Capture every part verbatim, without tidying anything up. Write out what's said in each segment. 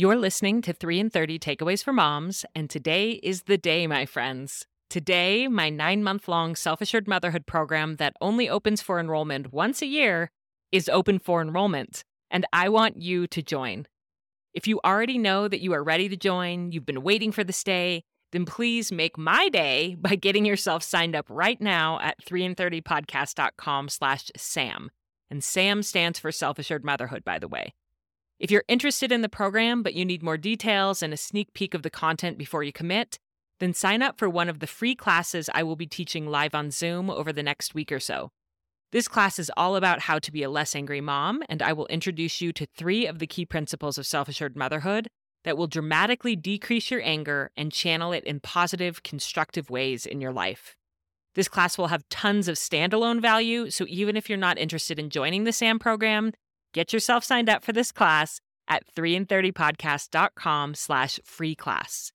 You're listening to three in thirty Takeaways for Moms, and today is the day, my friends. Today, my nine-month-long Self-Assured Motherhood program that only opens for enrollment once a year is open for enrollment, and I want you to join. If you already know that you are ready to join, you've been waiting for this day, then please make my day by getting yourself signed up right now at three in thirty podcast dot com slash S A M. And SAM stands for Self-Assured Motherhood, by the way. If you're interested in the program, but you need more details and a sneak peek of the content before you commit, then sign up for one of the free classes I will be teaching live on Zoom over the next week or so. This class is all about how to be a less angry mom, and I will introduce you to three of the key principles of self-assured motherhood that will dramatically decrease your anger and channel it in positive, constructive ways in your life. This class will have tons of standalone value, so even if you're not interested in joining the SAM program, get yourself signed up for this class at three in thirty podcast dot com slash free class.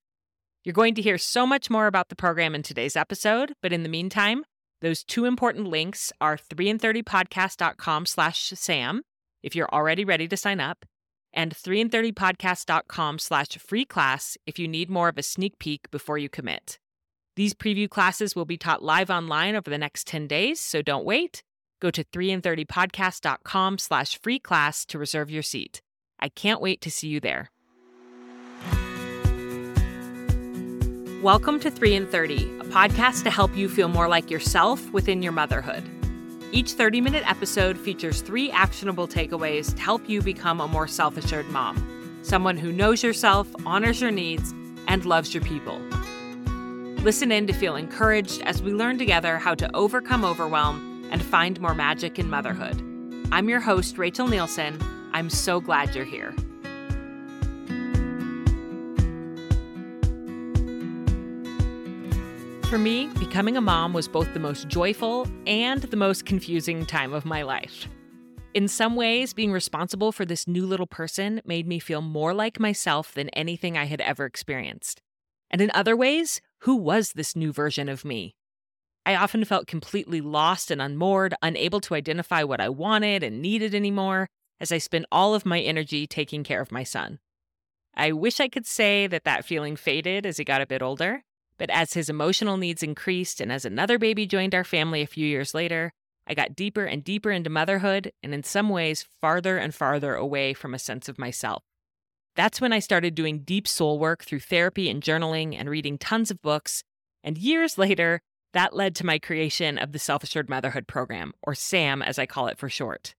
You're going to hear so much more about the program in today's episode, but in the meantime, those two important links are three in thirty podcast dot com slash S A M, if you're already ready to sign up, and three in thirty podcast dot com slash free class if you need more of a sneak peek before you commit. These preview classes will be taught live online over the next ten days, so don't wait. Go to three in thirty podcast dot com slash free class to reserve your seat. I can't wait to see you there. Welcome to three in thirty, a podcast to help you feel more like yourself within your motherhood. Each thirty-minute episode features three actionable takeaways to help you become a more self-assured mom, someone who knows yourself, honors your needs, and loves your people. Listen in to feel encouraged as we learn together how to overcome overwhelm and find more magic in motherhood. I'm your host, Rachel Nielsen. I'm so glad you're here. For me, becoming a mom was both the most joyful and the most confusing time of my life. In some ways, being responsible for this new little person made me feel more like myself than anything I had ever experienced. And in other ways, who was this new version of me? I often felt completely lost and unmoored, unable to identify what I wanted and needed anymore, as I spent all of my energy taking care of my son. I wish I could say that that feeling faded as he got a bit older, but as his emotional needs increased and as another baby joined our family a few years later, I got deeper and deeper into motherhood and in some ways farther and farther away from a sense of myself. That's when I started doing deep soul work through therapy and journaling and reading tons of books, and years later, that led to my creation of the Self-Assured Motherhood Program, or SAM as I call it for short.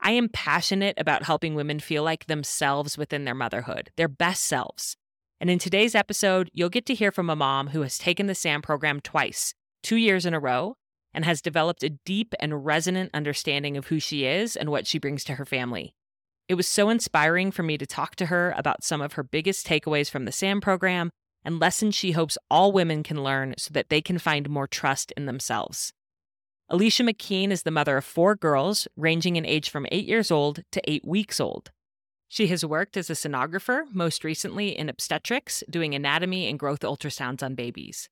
I am passionate about helping women feel like themselves within their motherhood, their best selves. And in today's episode, you'll get to hear from a mom who has taken the SAM program twice, two years in a row, and has developed a deep and resonant understanding of who she is and what she brings to her family. It was so inspiring for me to talk to her about some of her biggest takeaways from the SAM program and lessons she hopes all women can learn so that they can find more trust in themselves. Aleisha McKean is the mother of four girls, ranging in age from eight years old to eight weeks old. She has worked as a sonographer, most recently in obstetrics, doing anatomy and growth ultrasounds on babies.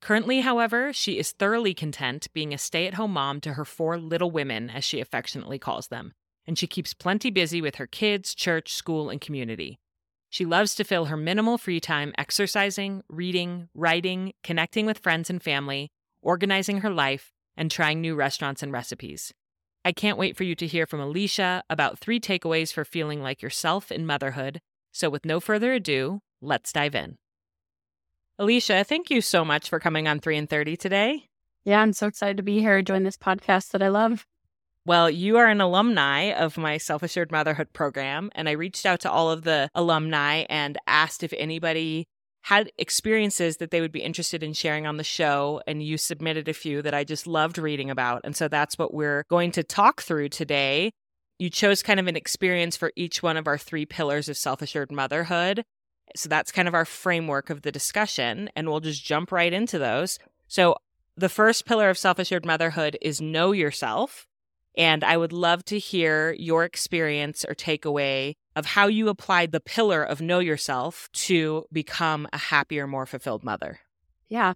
Currently, however, she is thoroughly content being a stay-at-home mom to her four little women, as she affectionately calls them, and she keeps plenty busy with her kids, church, school, and community. She loves to fill her minimal free time exercising, reading, writing, connecting with friends and family, organizing her life, and trying new restaurants and recipes. I can't wait for you to hear from Aleisha about three takeaways for feeling like yourself in motherhood. So with no further ado, let's dive in. Aleisha, thank you so much for coming on three in thirty today. Yeah, I'm so excited to be here and join this podcast that I love. Well, you are an alumni of my Self-Assured Motherhood program, and I reached out to all of the alumni and asked if anybody had experiences that they would be interested in sharing on the show, and you submitted a few that I just loved reading about, and so that's what we're going to talk through today. You chose kind of an experience for each one of our three pillars of Self-Assured Motherhood, so that's kind of our framework of the discussion, and we'll just jump right into those. So the first pillar of Self-Assured Motherhood is know yourself. And I would love to hear your experience or takeaway of how you applied the pillar of know yourself to become a happier, more fulfilled mother. Yeah.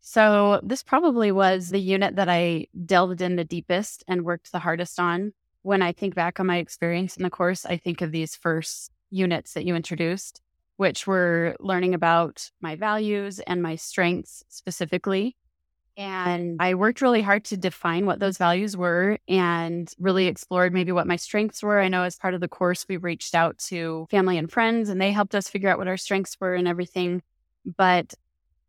So this probably was the unit that I delved in the deepest and worked the hardest on. When I think back on my experience in the course, I think of these first units that you introduced, which were learning about my values and my strengths specifically. And I worked really hard to define what those values were and really explored maybe what my strengths were. I know as part of the course, we reached out to family and friends and they helped us figure out what our strengths were and everything. But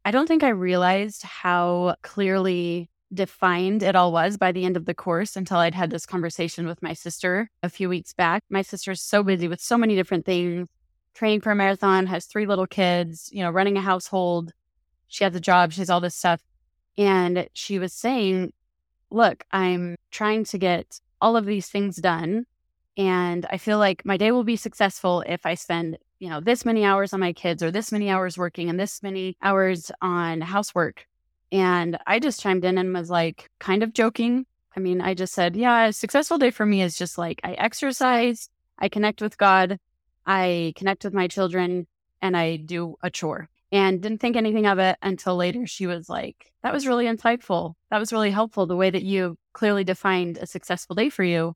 I don't think I realized how clearly defined it all was by the end of the course until I'd had this conversation with my sister a few weeks back. My sister's so busy with so many different things, training for a marathon, has three little kids, you know, running a household. She has a job, she has all this stuff. And she was saying, look, I'm trying to get all of these things done. And I feel like my day will be successful if I spend, you know, this many hours on my kids or this many hours working and this many hours on housework. And I just chimed in and was like, kind of joking. I mean, I just said, yeah, a successful day for me is just like I exercise, I connect with God, I connect with my children, and I do a chore. And didn't think anything of it until later. She was like, that was really insightful. That was really helpful, the way that you clearly defined a successful day for you.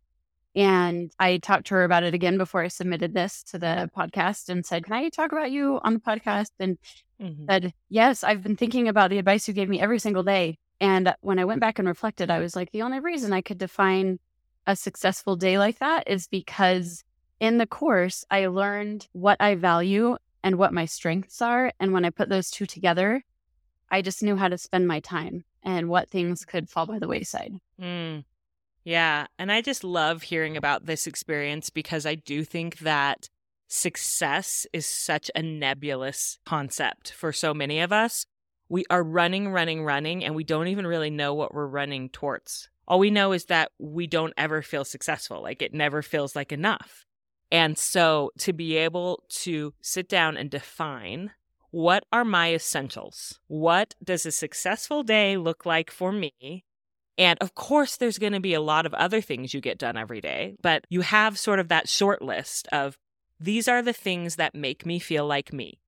And I talked to her about it again before I submitted this to the podcast and said, can I talk about you on the podcast? And mm-hmm. said, yes, I've been thinking about the advice you gave me every single day. And when I went back and reflected, I was like, the only reason I could define a successful day like that is because in the course, I learned what I value and what my strengths are. And when I put those two together, I just knew how to spend my time and what things could fall by the wayside. Mm. Yeah. And I just love hearing about this experience because I do think that success is such a nebulous concept for so many of us. We are running, running, running, and we don't even really know what we're running towards. All we know is that we don't ever feel successful. Like it never feels like enough. And so to be able to sit down and define, what are my essentials? What does a successful day look like for me? And of course, there's going to be a lot of other things you get done every day, but you have sort of that short list of these are the things that make me feel like me.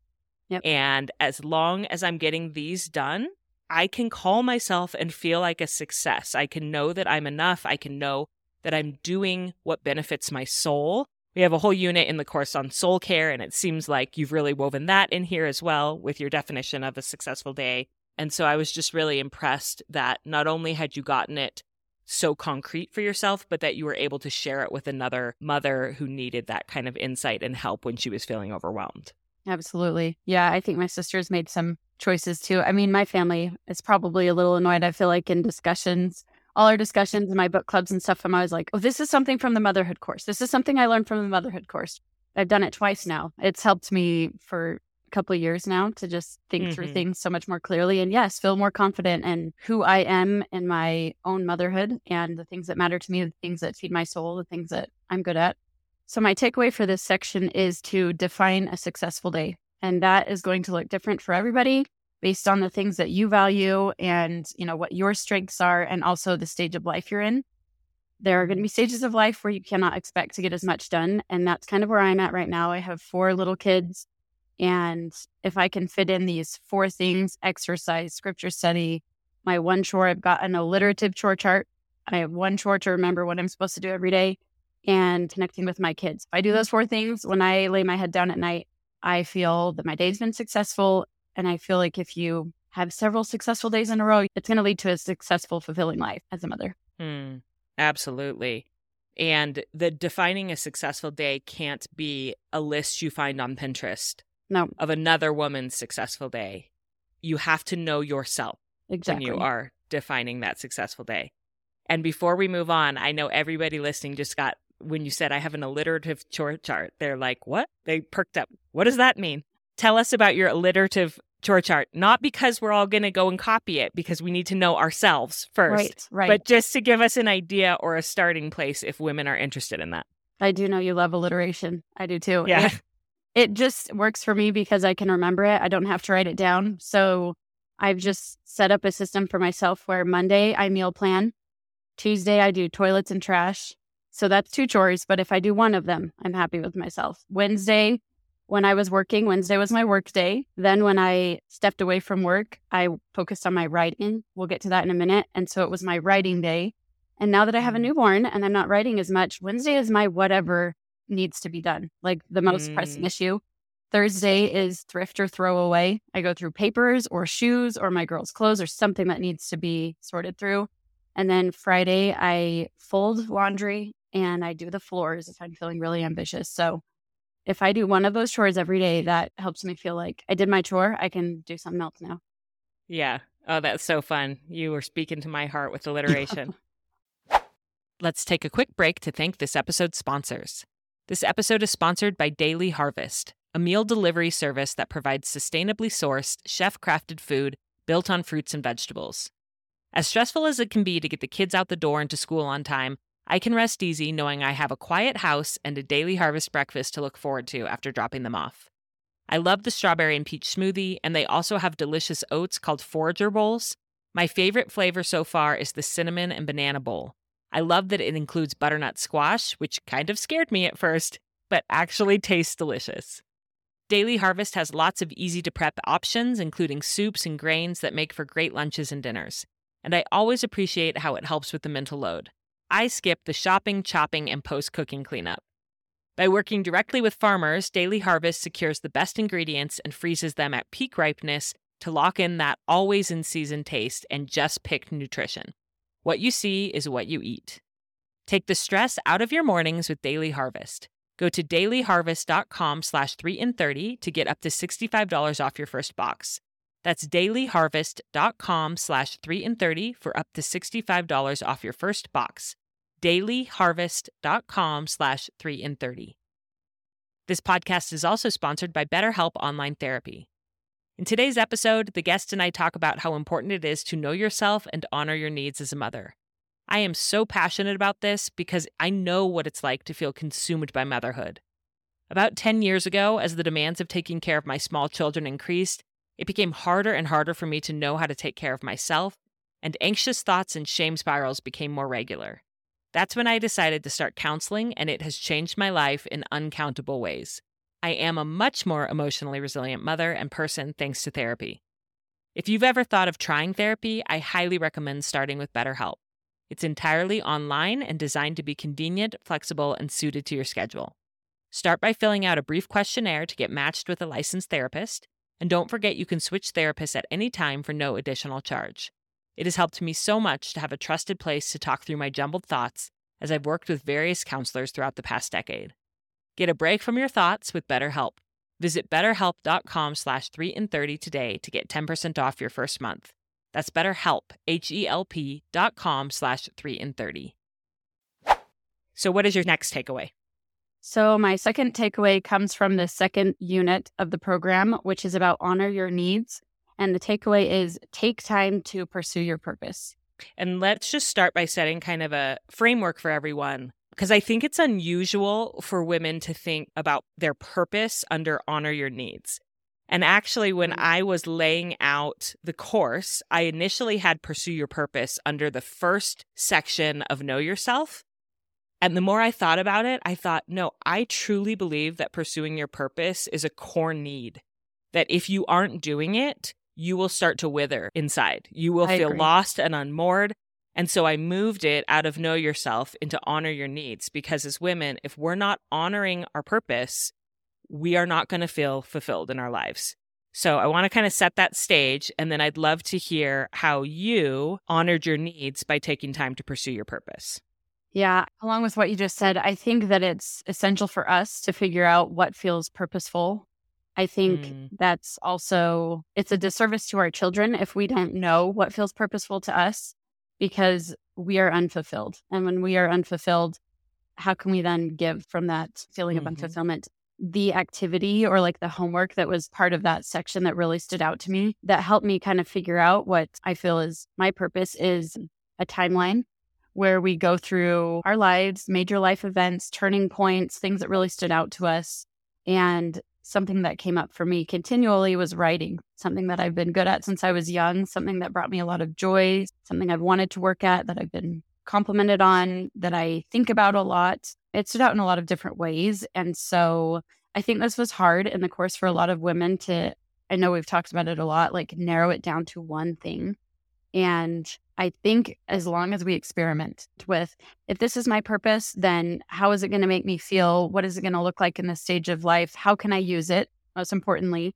Yep. And as long as I'm getting these done, I can call myself and feel like a success. I can know that I'm enough. I can know that I'm doing what benefits my soul. We have a whole unit in the course on soul care, and it seems like you've really woven that in here as well with your definition of a successful day. And so I was just really impressed that not only had you gotten it so concrete for yourself, but that you were able to share it with another mother who needed that kind of insight and help when she was feeling overwhelmed. Absolutely. Yeah, I think my sister's made some choices too. I mean, my family is probably a little annoyed, I feel like, in discussions. All our discussions in my book clubs and stuff, I'm always like, oh, this is something from the motherhood course. This is something I learned from the motherhood course. I've done it twice now. It's helped me for a couple of years now to just think mm-hmm. through things so much more clearly. And yes, feel more confident in who I am in my own motherhood and the things that matter to me, the things that feed my soul, the things that I'm good at. So my takeaway for this section is to define a successful day. And that is going to look different for everybody, based on the things that you value and, you know, what your strengths are and also the stage of life you're in. There are going to be stages of life where you cannot expect to get as much done. And that's kind of where I'm at right now. I have four little kids. And if I can fit in these four things, exercise, scripture study, my one chore, I've got an alliterative chore chart. I have one chore to remember what I'm supposed to do every day and connecting with my kids. If I do those four things, when I lay my head down at night, I feel that my day's been successful. And I feel like if you have several successful days in a row, it's going to lead to a successful, fulfilling life as a mother. Mm, absolutely. And the defining a successful day can't be a list you find on Pinterest no. of another woman's successful day. You have to know yourself exactly when you are defining that successful day. And before we move on, I know everybody listening just got, when you said, I have an alliterative chore chart, they're like, what? They perked up. What does that mean? Tell us about your alliterative chore chart, not because we're all going to go and copy it, because we need to know ourselves first, right, right. but just to give us an idea or a starting place if women are interested in that. I do know you love alliteration. I do too. Yeah. It, it just works for me because I can remember it. I don't have to write it down. So I've just set up a system for myself where Monday I meal plan, Tuesday I do toilets and trash. So that's two chores, but if I do one of them, I'm happy with myself. Wednesday, when I was working, Wednesday was my work day. Then when I stepped away from work, I focused on my writing. We'll get to that in a minute. And so it was my writing day. And now that I have a newborn and I'm not writing as much, Wednesday is my whatever needs to be done, like the most mm. pressing issue. Thursday is thrift or throw away. I go through papers or shoes or my girls' clothes or something that needs to be sorted through. And then Friday, I fold laundry and I do the floors if I'm feeling really ambitious. So if I do one of those chores every day, that helps me feel like I did my chore. I can do something else now. Yeah. Oh, that's so fun. You were speaking to my heart with alliteration. Let's take a quick break to thank this episode's sponsors. This episode is sponsored by Daily Harvest, a meal delivery service that provides sustainably sourced, chef-crafted food built on fruits and vegetables. As stressful as it can be to get the kids out the door and to school on time, I can rest easy knowing I have a quiet house and a Daily Harvest breakfast to look forward to after dropping them off. I love the strawberry and peach smoothie, and they also have delicious oats called Forager Bowls. My favorite flavor so far is the cinnamon and banana bowl. I love that it includes butternut squash, which kind of scared me at first, but actually tastes delicious. Daily Harvest has lots of easy-to-prep options, including soups and grains that make for great lunches and dinners. And I always appreciate how it helps with the mental load. I skip the shopping, chopping, and post-cooking cleanup. By working directly with farmers, Daily Harvest secures the best ingredients and freezes them at peak ripeness to lock in that always-in-season taste and just-picked nutrition. What you see is what you eat. Take the stress out of your mornings with Daily Harvest. Go to dailyharvest.com slash 3in30 to get up to sixty-five dollars off your first box. That's dailyharvest.com slash 3in30 for up to sixty-five dollars off your first box. dailyharvest.com slash 3in30. This podcast is also sponsored by BetterHelp Online Therapy. In today's episode, the guest and I talk about how important it is to know yourself and honor your needs as a mother. I am so passionate about this because I know what it's like to feel consumed by motherhood. About ten years ago, as the demands of taking care of my small children increased, it became harder and harder for me to know how to take care of myself, and anxious thoughts and shame spirals became more regular. That's when I decided to start counseling, and it has changed my life in uncountable ways. I am a much more emotionally resilient mother and person thanks to therapy. If you've ever thought of trying therapy, I highly recommend starting with BetterHelp. It's entirely online and designed to be convenient, flexible, and suited to your schedule. Start by filling out a brief questionnaire to get matched with a licensed therapist, and don't forget you can switch therapists at any time for no additional charge. It has helped me so much to have a trusted place to talk through my jumbled thoughts as I've worked with various counselors throughout the past decade. Get a break from your thoughts with BetterHelp. Visit betterhelp.com slash 3in30 today to get ten percent off your first month. That's BetterHelp, H-E-L-P dot com slash 3in30. So what is your next takeaway? So my second takeaway comes from the second unit of the program, which is about honor your needs. And the takeaway is take time to pursue your purpose. And let's just start by setting kind of a framework for everyone, because I think it's unusual for women to think about their purpose under honor your needs. And actually, when I was laying out the course, I initially had Pursue Your Purpose under the first section of Know Yourself. And the more I thought about it, I thought, no, I truly believe that pursuing your purpose is a core need, that if you aren't doing it, you will start to wither inside. You will I feel agree. lost and unmoored. And so I moved it out of Know Yourself into Honor Your Needs, because as women, if we're not honoring our purpose, we are not going to feel fulfilled in our lives. So I want to kind of set that stage, and then I'd love to hear how you honored your needs by taking time to pursue your purpose. Yeah, along with what you just said, I think that it's essential for us to figure out what feels purposeful. I think mm. that's also, it's a disservice to our children if we don't know what feels purposeful to us, because we are unfulfilled. And when we are unfulfilled, how can we then give from that feeling mm-hmm. of unfulfillment? The activity or like the homework that was part of that section that really stood out to me that helped me kind of figure out what I feel is my purpose is a timeline where we go through our lives, major life events, turning points, things that really stood out to us. And something that came up for me continually was writing, something that I've been good at since I was young, something that brought me a lot of joy, something I've wanted to work at, that I've been complimented on, that I think about a lot. It stood out in a lot of different ways. And so I think this was hard in the course for a lot of women to, I know we've talked about it a lot, like narrow it down to one thing. And I think as long as we experiment with, if this is my purpose, then how is it going to make me feel? What is it going to look like in this stage of life? How can I use it, most importantly,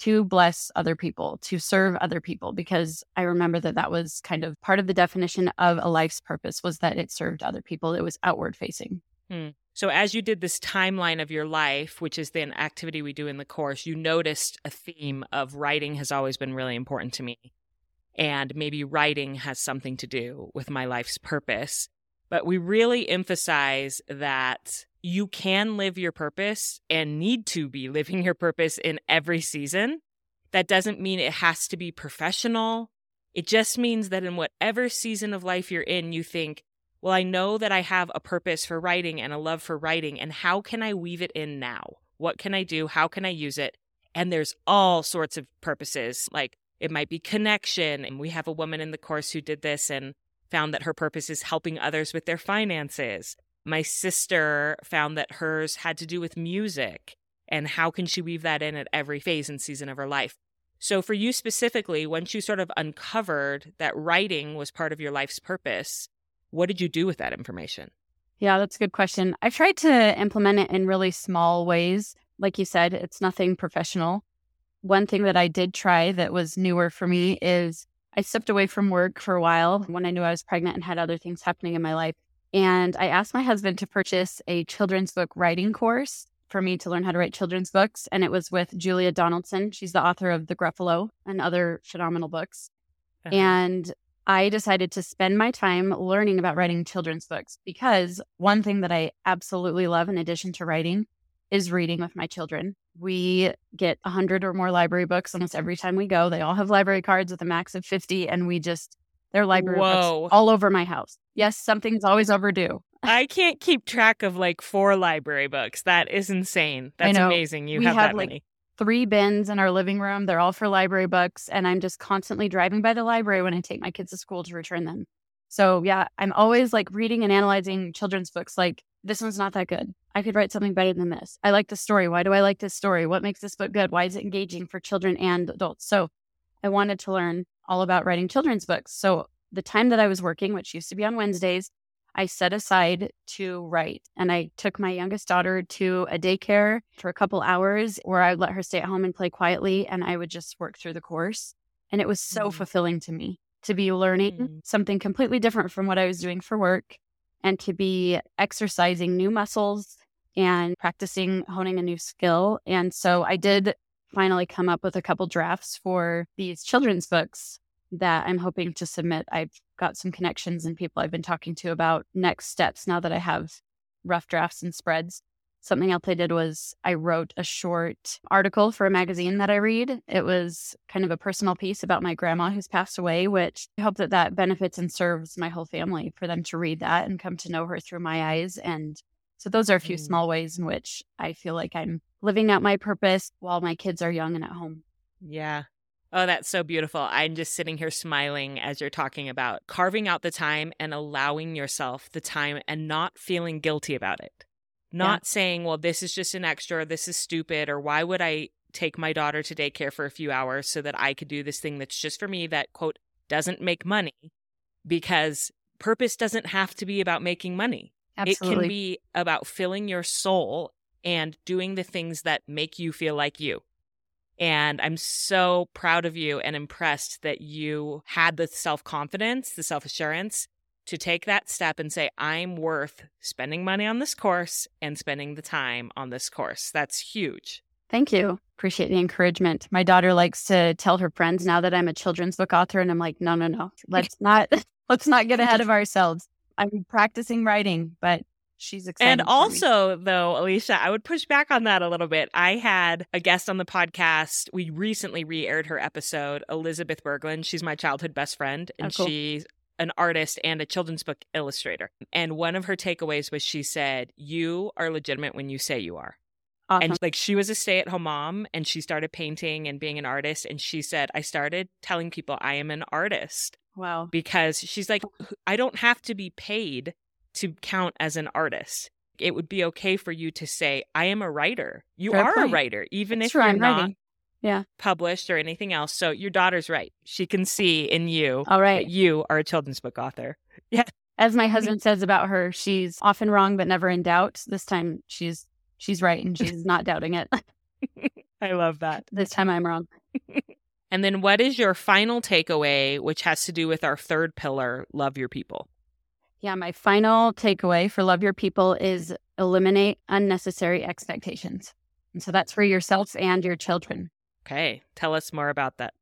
to bless other people, to serve other people? Because I remember that that was kind of part of the definition of a life's purpose, was that it served other people. It was outward facing. Hmm. So as you did this timeline of your life, which is the activity we do in the course, you noticed a theme of writing has always been really important to me. And maybe writing has something to do with my life's purpose. But we really emphasize that you can live your purpose and need to be living your purpose in every season. That doesn't mean it has to be professional. It just means that in whatever season of life you're in, you think, well, I know that I have a purpose for writing and a love for writing, and how can I weave it in now? What can I do? How can I use it? And there's all sorts of purposes, like it might be connection. And we have a woman in the course who did this and found that her purpose is helping others with their finances. My sister found that hers had to do with music, and how can she weave that in at every phase and season of her life? So for you specifically, once you sort of uncovered that writing was part of your life's purpose, what did you do with that information? Yeah, that's a good question. I've tried to implement it in really small ways. Like you said, it's nothing professional. One thing that I did try that was newer for me is I stepped away from work for a while when I knew I was pregnant and had other things happening in my life. And I asked my husband to purchase a children's book writing course for me to learn how to write children's books. And it was with Julia Donaldson. She's the author of The Gruffalo and other phenomenal books. Uh-huh. And I decided to spend my time learning about writing children's books, because one thing that I absolutely love in addition to writing is reading with my children. We get one hundred or more library books almost every time we go. They all have library cards with a max of fifty, and we just, they're library Whoa. books all over my house. Yes, something's always overdue. I can't keep track of like four library books. That is insane. That's amazing. You we have, have that like many. Three bins in our living room. They're all for library books, and I'm just constantly driving by the library when I take my kids to school to return them. So yeah, I'm always like reading and analyzing children's books like, this one's not that good. I could write something better than this. I like the story. Why do I like this story? What makes this book good? Why is it engaging for children and adults? So I wanted to learn all about writing children's books. So the time that I was working, which used to be on Wednesdays, I set aside to write. And I took my youngest daughter to a daycare for a couple hours where I would let her stay at home and play quietly. And I would just work through the course. And it was so mm. fulfilling to me to be learning mm. something completely different from what I was doing for work, and to be exercising new muscles and practicing honing a new skill. And so I did finally come up with a couple drafts for these children's books that I'm hoping to submit. I've got some connections and people I've been talking to about next steps now that I have rough drafts and spreads. Something else I did was I wrote a short article for a magazine that I read. It was kind of a personal piece about my grandma who's passed away, which I hope that that benefits and serves my whole family, for them to read that and come to know her through my eyes. And so those are a few mm. small ways in which I feel like I'm living out my purpose while my kids are young and at home. Yeah. Oh, that's so beautiful. I'm just sitting here smiling as you're talking about carving out the time and allowing yourself the time and not feeling guilty about it. Not yeah. saying, well, this is just an extra, this is stupid, or why would I take my daughter to daycare for a few hours so that I could do this thing that's just for me that, quote, doesn't make money, because purpose doesn't have to be about making money. Absolutely. It can be about filling your soul and doing the things that make you feel like you. And I'm so proud of you and impressed that you had the self-confidence, the self-assurance to take that step and say, I'm worth spending money on this course and spending the time on this course. That's huge. Thank you. Appreciate the encouragement. My daughter likes to tell her friends now that I'm a children's book author, and I'm like, no, no, no, let's not, let's not get ahead of ourselves. I'm practicing writing, but she's excited. And also, though, Aleisha, I would push back on that a little bit. I had a guest on the podcast. We recently re-aired her episode, Elizabeth Berglund. She's my childhood best friend, and oh, cool. she's an artist and a children's book illustrator. And one of her takeaways was, she said, you are legitimate when you say you are. Awesome. And like, she was a stay-at-home mom, and she started painting and being an artist. And she said, I started telling people I am an artist. Wow. Because she's like, I don't have to be paid to count as an artist. It would be okay for you to say, I am a writer. You Fair are point. a writer, even That's if true, you're I'm not writing. yeah. published or anything else. So your daughter's right. She can see in you All right. that you are a children's book author. Yeah. As my husband says about her, she's often wrong, but never in doubt. This time she's she's right and she's not doubting it. I love that. This time I'm wrong. And then what is your final takeaway, which has to do with our third pillar, love your people? Yeah, my final takeaway for love your people is eliminate unnecessary expectations. And so that's for yourselves and your children. Okay. Tell us more about that.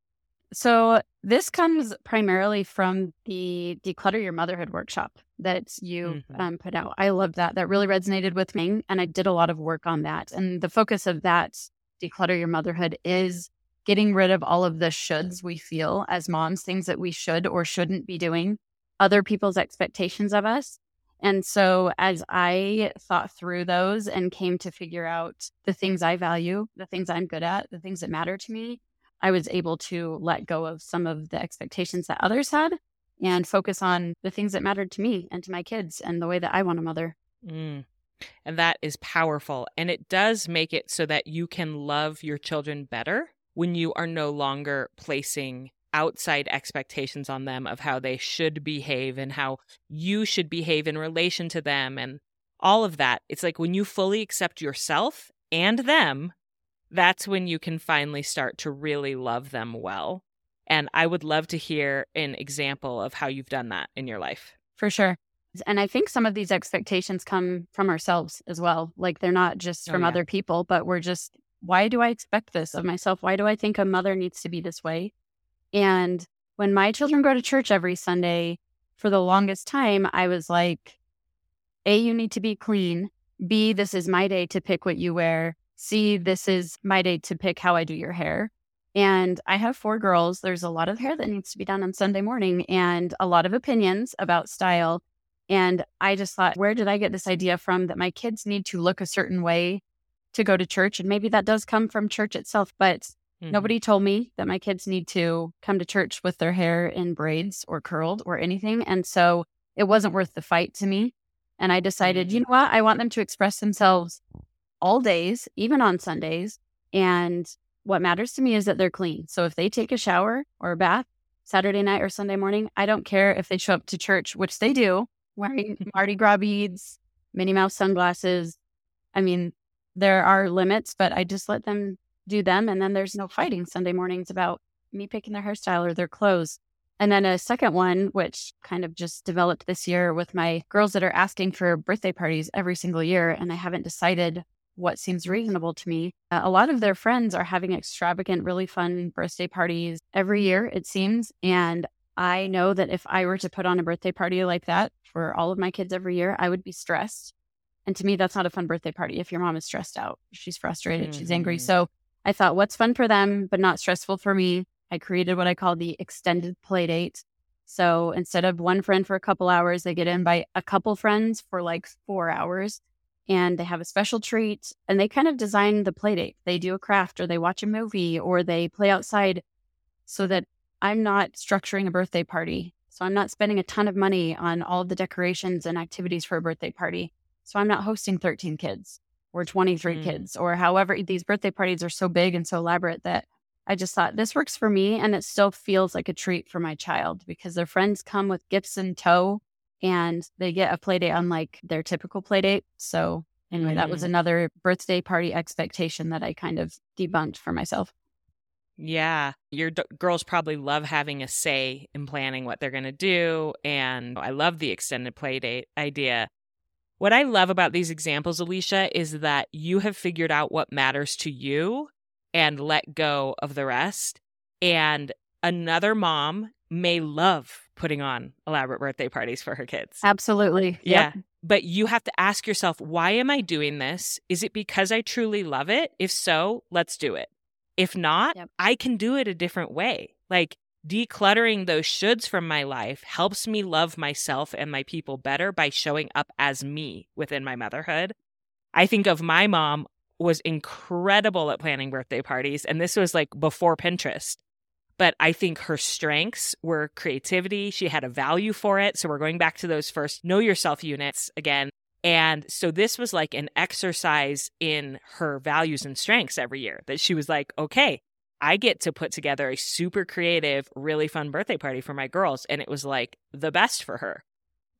So this comes primarily from the Declutter Your Motherhood workshop that you mm-hmm. um, put out. I love that. That really resonated with me. And I did a lot of work on that. And the focus of that Declutter Your Motherhood is getting rid of all of the shoulds we feel as moms, things that we should or shouldn't be doing, other people's expectations of us. And so as I thought through those and came to figure out the things I value, the things I'm good at, the things that matter to me, I was able to let go of some of the expectations that others had and focus on the things that mattered to me and to my kids and the way that I want to mother. Mm. And that is powerful. And it does make it so that you can love your children better when you are no longer placing outside expectations on them of how they should behave and how you should behave in relation to them and all of that. It's like when you fully accept yourself and them, that's when you can finally start to really love them well. And I would love to hear an example of how you've done that in your life. For sure. And I think some of these expectations come from ourselves as well. Like they're not just from oh, yeah. other people, but we're just, why do I expect this of myself? Why do I think a mother needs to be this way? And when my children go to church every Sunday, for the longest time, I was like, A, you need to be clean. B, this is my day to pick what you wear. See, this is my day to pick how I do your hair. And I have four girls. There's a lot of hair that needs to be done on Sunday morning and a lot of opinions about style. And I just thought, where did I get this idea from that my kids need to look a certain way to go to church? And maybe that does come from church itself, but mm-hmm. nobody told me that my kids need to come to church with their hair in braids or curled or anything. And so it wasn't worth the fight to me. And I decided, mm-hmm. you know what? I want them to express themselves all days, even on Sundays. And what matters to me is that they're clean. So if they take a shower or a bath Saturday night or Sunday morning, I don't care if they show up to church, which they do, wearing Mardi Gras beads, Minnie Mouse sunglasses. I mean, there are limits, but I just let them do them. And then there's no fighting Sunday mornings about me picking their hairstyle or their clothes. And then a second one, which kind of just developed this year with my girls that are asking for birthday parties every single year, and I haven't decided what seems reasonable to me. Uh, a lot of their friends are having extravagant, really fun birthday parties every year, it seems. And I know that if I were to put on a birthday party like that for all of my kids every year, I would be stressed. And to me, that's not a fun birthday party. If your mom is stressed out, she's frustrated, mm-hmm. she's angry. So I thought, what's fun for them, but not stressful for me? I created what I call the extended play date. So instead of one friend for a couple hours, they get to invite a couple friends for like four hours. And they have a special treat, and they kind of design the play date. They do a craft, or they watch a movie, or they play outside, so that I'm not structuring a birthday party. So I'm not spending a ton of money on all the decorations and activities for a birthday party. So I'm not hosting thirteen kids or twenty-three mm. kids, or however. These birthday parties are so big and so elaborate that I just thought this works for me, and it still feels like a treat for my child because their friends come with gifts in tow. And they get a play date unlike their typical play date. So anyway, mm-hmm. that was another birthday party expectation that I kind of debunked for myself. Yeah. Your d- girls probably love having a say in planning what they're going to do. And I love the extended play date idea. What I love about these examples, Aleisha, is that you have figured out what matters to you and let go of the rest. And another mom may love putting on elaborate birthday parties for her kids. Absolutely. Yeah. Yep. But you have to ask yourself, why am I doing this? Is it because I truly love it? If so, let's do it. If not, yep. I can do it a different way. Like decluttering those shoulds from my life helps me love myself and my people better by showing up as me within my motherhood. I think of my mom was incredible at planning birthday parties. And this was like before Pinterest. But I think her strengths were creativity. She had a value for it. So we're going back to those first know yourself units again. And so this was like an exercise in her values and strengths every year that she was like, okay, I get to put together a super creative, really fun birthday party for my girls. And it was like the best for her.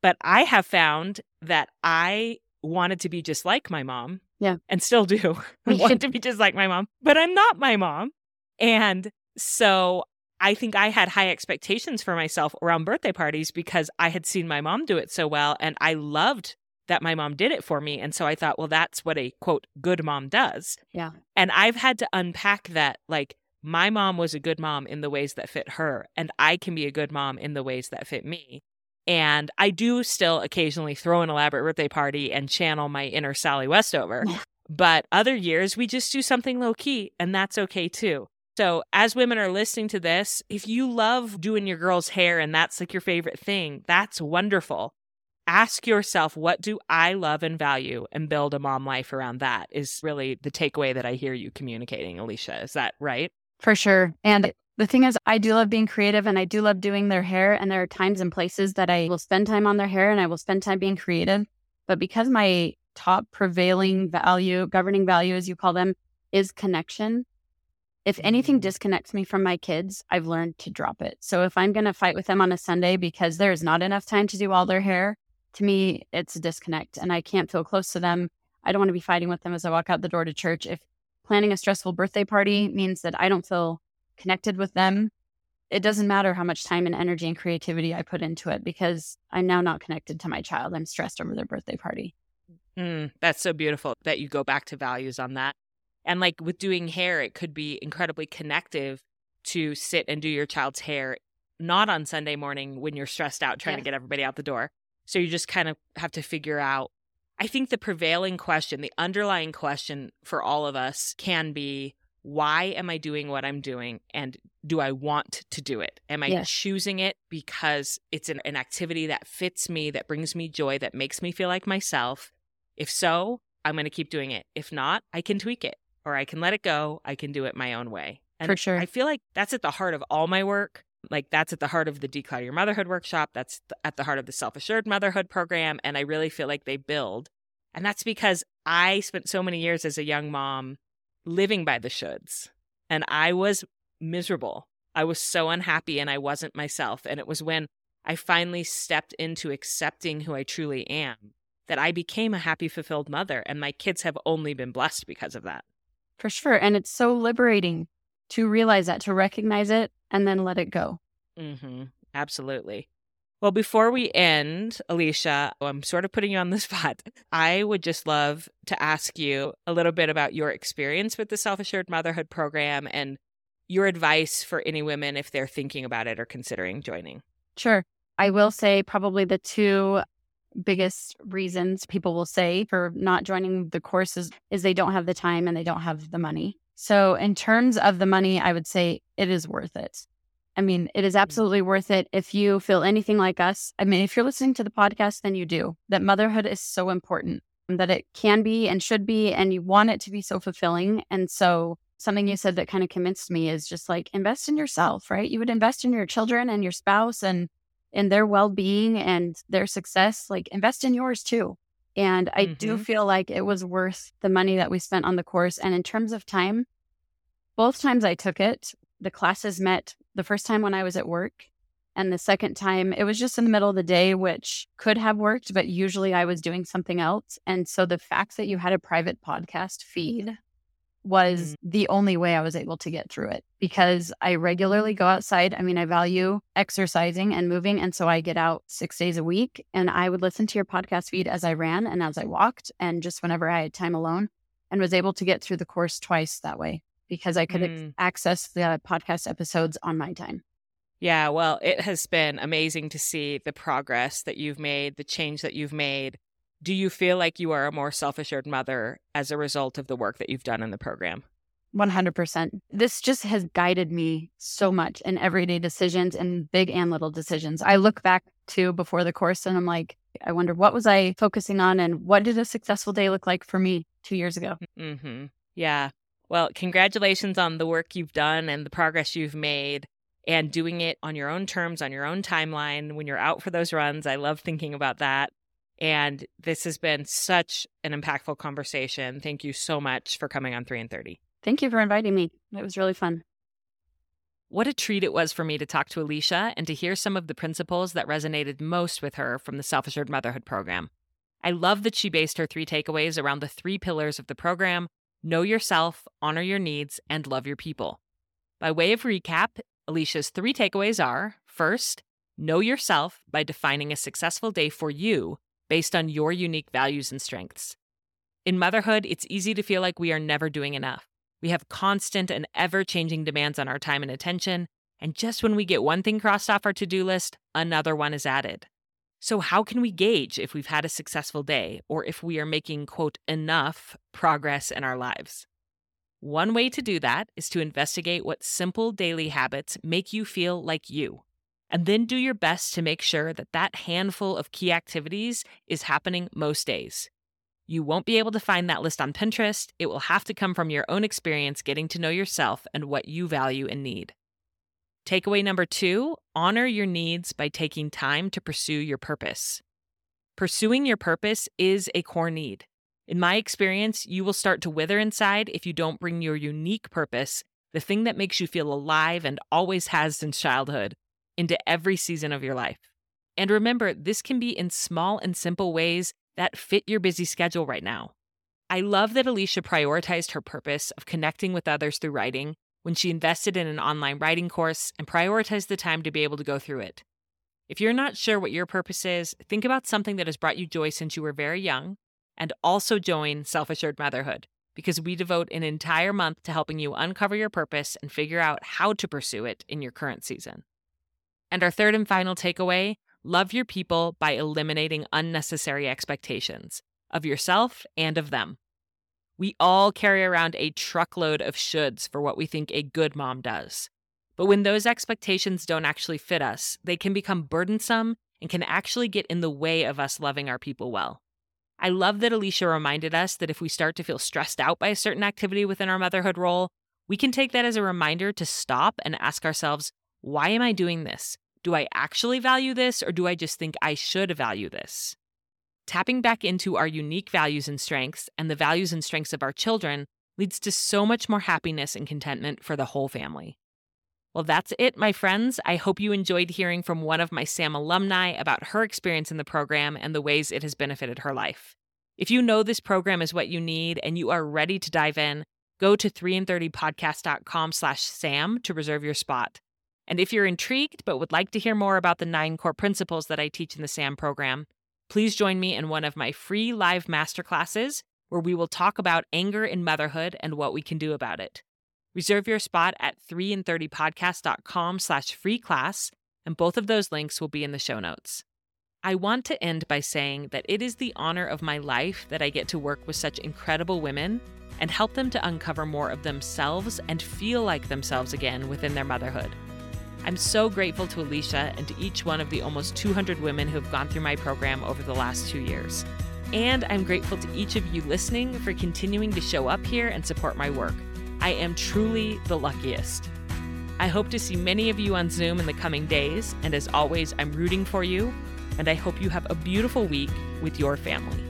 But I have found that I wanted to be just like my mom. Yeah. And still do. I want to be just like my mom, but I'm not my mom. And so I think I had high expectations for myself around birthday parties because I had seen my mom do it so well. And I loved that my mom did it for me. And so I thought, well, that's what a, quote, good mom does. Yeah. And I've had to unpack that, like, my mom was a good mom in the ways that fit her, and I can be a good mom in the ways that fit me. And I do still occasionally throw an elaborate birthday party and channel my inner Sally Westover. But other years, we just do something low key, and that's okay too. So as women are listening to this, if you love doing your girl's hair and that's like your favorite thing, that's wonderful. Ask yourself, what do I love and value, and build a mom life around that is really the takeaway that I hear you communicating, Aleisha. Is that right? For sure. And the thing is, I do love being creative and I do love doing their hair. And there are times and places that I will spend time on their hair and I will spend time being creative. But because my top prevailing value, governing value, as you call them, is connection, if anything disconnects me from my kids, I've learned to drop it. So if I'm going to fight with them on a Sunday because there is not enough time to do all their hair, to me, it's a disconnect and I can't feel close to them. I don't want to be fighting with them as I walk out the door to church. If planning a stressful birthday party means that I don't feel connected with them, it doesn't matter how much time and energy and creativity I put into it because I'm now not connected to my child. I'm stressed over their birthday party. Mm, that's so beautiful that you go back to values on that. And like with doing hair, it could be incredibly connective to sit and do your child's hair, not on Sunday morning when you're stressed out trying yeah. to get everybody out the door. So you just kind of have to figure out. I think the prevailing question, the underlying question for all of us can be, why am I doing what I'm doing? And do I want to do it? Am I yes. choosing it because it's an, an activity that fits me, that brings me joy, that makes me feel like myself? If so, I'm going to keep doing it. If not, I can tweak it or I can let it go. I can do it my own way. And for sure. I feel like that's at the heart of all my work. Like that's at the heart of the Declutter Your Motherhood workshop. That's th- at the heart of the Self-Assured Motherhood program. And I really feel like they build. And that's because I spent so many years as a young mom living by the shoulds. And I was miserable. I was so unhappy and I wasn't myself. And it was when I finally stepped into accepting who I truly am that I became a happy, fulfilled mother. And my kids have only been blessed because of that. For sure. And it's so liberating to realize that, to recognize it, and then let it go. Mm-hmm. Absolutely. Well, before we end, Aleisha, I'm sort of putting you on the spot. I would just love to ask you a little bit about your experience with the Self-Assured Motherhood program and your advice for any women if they're thinking about it or considering joining. Sure. I will say probably the two biggest reasons people will say for not joining the courses is they don't have the time and they don't have the money. So in terms of the money, I would say it is worth it. I mean, it is absolutely worth it if you feel anything like us. I mean, if you're listening to the podcast, then you do. That motherhood is so important, that it can be and should be, and you want it to be so fulfilling. And so something you said that kind of convinced me is just like, invest in yourself, right? You would invest in your children and your spouse and in their well-being and their success. Like, invest in yours too. And I mm-hmm. do feel like it was worth the money that we spent on the course. And in terms of time, both times I took it, the classes met the first time when I was at work. And the second time, it was just in the middle of the day, which could have worked, but usually I was doing something else. And so the fact that you had a private podcast feed was mm-hmm. the only way I was able to get through it, because I regularly go outside. I mean, I value exercising and moving. And so I get out six days a week and I would listen to your podcast feed as I ran and as I walked and just whenever I had time alone, and was able to get through the course twice that way because I could mm. access the podcast episodes on my time. Yeah, well, it has been amazing to see the progress that you've made, the change that you've made. Do you feel like you are a more self-assured mother as a result of the work that you've done in the program? one hundred percent. This just has guided me so much in everyday decisions and big and little decisions. I look back to before the course and I'm like, I wonder what was I focusing on and what did a successful day look like for me two years ago? Mm-hmm. Yeah. Well, congratulations on the work you've done and the progress you've made. And doing it on your own terms, on your own timeline, when you're out for those runs. I love thinking about that. And this has been such an impactful conversation. Thank you so much for coming on three in thirty. Thank you for inviting me. It was really fun. What a treat it was for me to talk to Aleisha and to hear some of the principles that resonated most with her from the Self-Assured Motherhood program. I love that she based her three takeaways around the three pillars of the program: know yourself, honor your needs, and love your people. By way of recap, Aleisha's three takeaways are, first, know yourself by defining a successful day for you based on your unique values and strengths. In motherhood, it's easy to feel like we are never doing enough. We have constant and ever-changing demands on our time and attention, and just when we get one thing crossed off our to-do list, another one is added. So how can we gauge if we've had a successful day or if we are making, quote, enough progress in our lives? One way to do that is to investigate what simple daily habits make you feel like you, and then do your best to make sure that that handful of key activities is happening most days. You won't be able to find that list on Pinterest. It will have to come from your own experience getting to know yourself and what you value and need. Takeaway number two, honor your needs by taking time to pursue your purpose. Pursuing your purpose is a core need. In my experience, you will start to wither inside if you don't bring your unique purpose, the thing that makes you feel alive and always has since childhood, into every season of your life. And remember, this can be in small and simple ways that fit your busy schedule right now. I love that Aleisha prioritized her purpose of connecting with others through writing when she invested in an online writing course and prioritized the time to be able to go through it. If you're not sure what your purpose is, think about something that has brought you joy since you were very young, and also join Self-Assured Motherhood, because we devote an entire month to helping you uncover your purpose and figure out how to pursue it in your current season. And our third and final takeaway, love your people by eliminating unnecessary expectations of yourself and of them. We all carry around a truckload of shoulds for what we think a good mom does. But when those expectations don't actually fit us, they can become burdensome and can actually get in the way of us loving our people well. I love that Aleisha reminded us that if we start to feel stressed out by a certain activity within our motherhood role, we can take that as a reminder to stop and ask ourselves, why am I doing this? Do I actually value this, or do I just think I should value this? Tapping back into our unique values and strengths and the values and strengths of our children leads to so much more happiness and contentment for the whole family. Well, that's it, my friends. I hope you enjoyed hearing from one of my SAM alumni about her experience in the program and the ways it has benefited her life. If you know this program is what you need and you are ready to dive in, go to three in thirty podcast dot com slash SAM to reserve your spot. And if you're intrigued but would like to hear more about the nine core principles that I teach in the SAM program, please join me in one of my free live masterclasses where we will talk about anger in motherhood and what we can do about it. Reserve your spot at three in thirty podcast dot com slash free class, and both of those links will be in the show notes. I want to end by saying that it is the honor of my life that I get to work with such incredible women and help them to uncover more of themselves and feel like themselves again within their motherhood. I'm so grateful to Aleisha and to each one of the almost two hundred women who have gone through my program over the last two years. And I'm grateful to each of you listening for continuing to show up here and support my work. I am truly the luckiest. I hope to see many of you on Zoom in the coming days. And as always, I'm rooting for you. And I hope you have a beautiful week with your family.